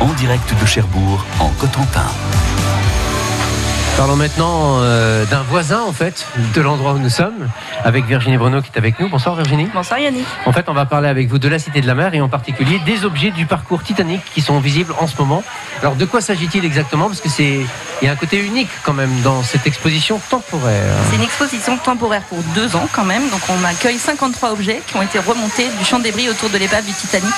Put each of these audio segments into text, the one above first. en direct de Cherbourg, en Cotentin. Parlons maintenant d'un voisin, en fait, de l'endroit où nous sommes, avec Virginie Brunot qui est avec nous. Bonsoir Virginie. Bonsoir Yannick. En fait, on va parler avec vous de la Cité de la Mer et en particulier des objets du parcours Titanic qui sont visibles en ce moment. Alors, de quoi s'agit-il exactement? Parce que il y a un côté unique quand même dans cette exposition temporaire. C'est une exposition temporaire pour 2 ans quand même. Donc, on accueille 53 objets qui ont été remontés du champ de débris autour de l'épave du Titanic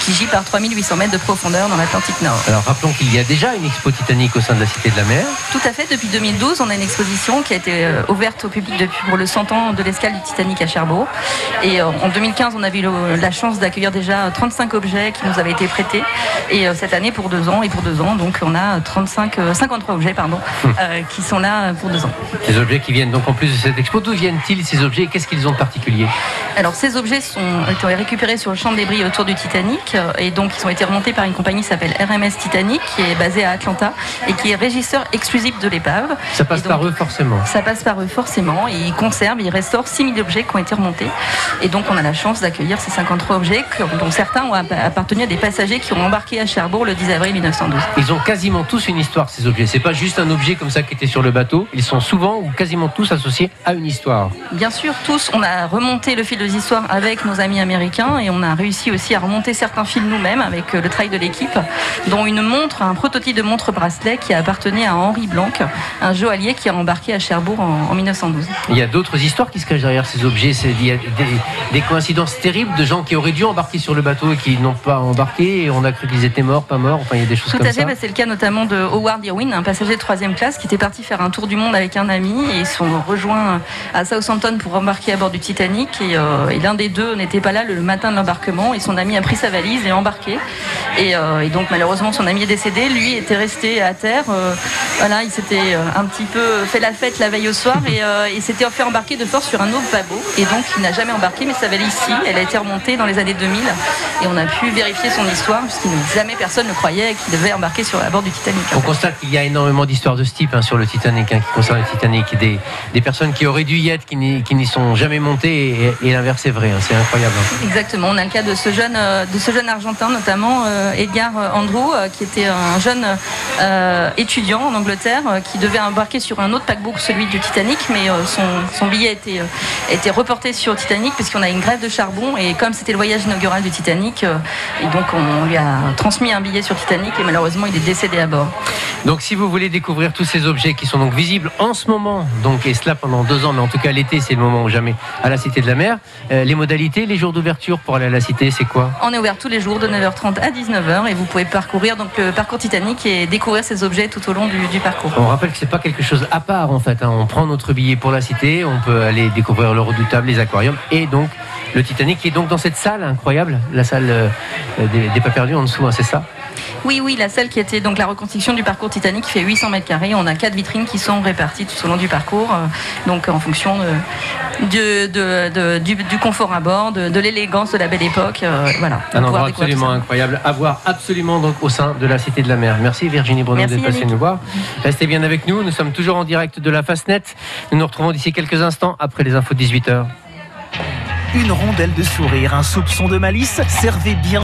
qui gît par 3800 mètres de profondeur dans l'Atlantique Nord. Alors, rappelons qu'il y a déjà une expo Titanic au sein de la Cité de la Mer. Tout à fait. Depuis 2012, on a une exposition qui a été ouverte au public pour le 100 ans de l'escale du Titanic à Cherbourg. Et en 2015, on avait eu la chance d'accueillir déjà 35 objets qui nous avaient été prêtés. Et cette année, pour 2 ans, donc on a 53 objets qui sont là pour 2 ans. Ces objets qui viennent donc en plus de cette expo, d'où viennent-ils ces objets et qu'est-ce qu'ils ont de particulier? Alors, ces objets ont été récupérés sur le champ de débris autour du Titanic. Et donc, ils ont été remontés par une compagnie qui s'appelle RMS Titanic, qui est basée à Atlanta et qui est régisseur exclusif de l'épave. Ça passe par eux forcément. Ça passe par eux forcément. Et ils conservent, ils restaurent 6000 objets qui ont été remontés. Et donc on a la chance d'accueillir ces 53 objets dont certains ont appartenu à des passagers qui ont embarqué à Cherbourg le 10 avril 1912. Ils ont quasiment tous une histoire, ces objets. C'est pas juste un objet comme ça qui était sur le bateau. Ils sont souvent ou quasiment tous associés à une histoire. Bien sûr, tous. On a remonté le fil de l'histoire avec nos amis américains et on a réussi aussi à remonter certains fils nous-mêmes avec le travail de l'équipe, dont une montre, un prototype de montre bracelet qui appartenait à Henri Blanc, un joaillier qui a embarqué à Cherbourg en 1912. Il y a d'autres histoires qui se cachent derrière ces objets. Il y a des coïncidences terribles de gens qui auraient dû embarquer sur le bateau et qui n'ont pas embarqué. Et on a cru qu'ils étaient morts, pas morts. Enfin, il y a des choses comme ça. Tout à fait. Bah, c'est le cas notamment de Howard Irwin, un passager de 3e classe qui était parti faire un tour du monde avec un ami. Et ils sont rejoints à Southampton pour embarquer à bord du Titanic. Et l'un des deux n'était pas là le matin de l'embarquement. Et son ami a pris sa valise et embarqué. Et donc malheureusement, son ami est décédé. Lui était resté à terre. Voilà, il s'était un petit peu fait la fête la veille au soir et s'était fait embarquer de force sur un autre babot et donc il n'a jamais embarqué, mais sa valise ici, elle a été remontée dans les années 2000 et on a pu vérifier son histoire puisque jamais personne ne croyait qu'il devait embarquer sur la bord du Titanic. On constate qu'il y a énormément d'histoires de ce type sur le Titanic, qui concerne le Titanic, des personnes qui auraient dû y être, qui n'y sont jamais montées et l'inverse est vrai, c'est incroyable. Exactement, on a le cas de ce jeune Argentin notamment, Edgar Andrew, qui était un jeune étudiant en Angleterre qui devait embarquer sur un autre paquebot que celui du Titanic, mais son billet a été reporté sur Titanic parce qu'on a une grève de charbon et comme c'était le voyage inaugural du Titanic, et donc on lui a transmis un billet sur Titanic et malheureusement il est décédé à bord. Donc si vous voulez découvrir tous ces objets qui sont donc visibles en ce moment, donc et cela pendant 2 ans, mais en tout cas l'été c'est le moment ou jamais, à la Cité de la Mer, les modalités, les jours d'ouverture pour aller à la Cité, c'est quoi? On est ouvert tous les jours de 9h30 à 19h et vous pouvez parcourir donc le parcours Titanic et découvrir ces objets tout au long du parcours. On rappelle que c'est pas quelque chose à part en fait. On prend notre billet pour la Cité, on peut aller découvrir le Redoutable, les aquariums et donc le Titanic qui est donc dans cette salle incroyable, la salle des pas perdus en dessous, c'est ça? Oui, la salle qui était donc la reconstruction du parcours Titanic qui fait 800 mètres carrés. On a 4 vitrines qui sont réparties tout au long du parcours, donc en fonction du confort à bord, de l'élégance de la belle époque. Voilà. Un endroit absolument incroyable à voir absolument donc au sein de la Cité de la Mer. Merci Virginie Brunot d'être passée nous voir. Restez bien avec nous. Nous sommes toujours en direct de la Fastnet. Nous nous retrouvons d'ici quelques instants après les infos de 18h. Une rondelle de sourire, un soupçon de malice, servez bien.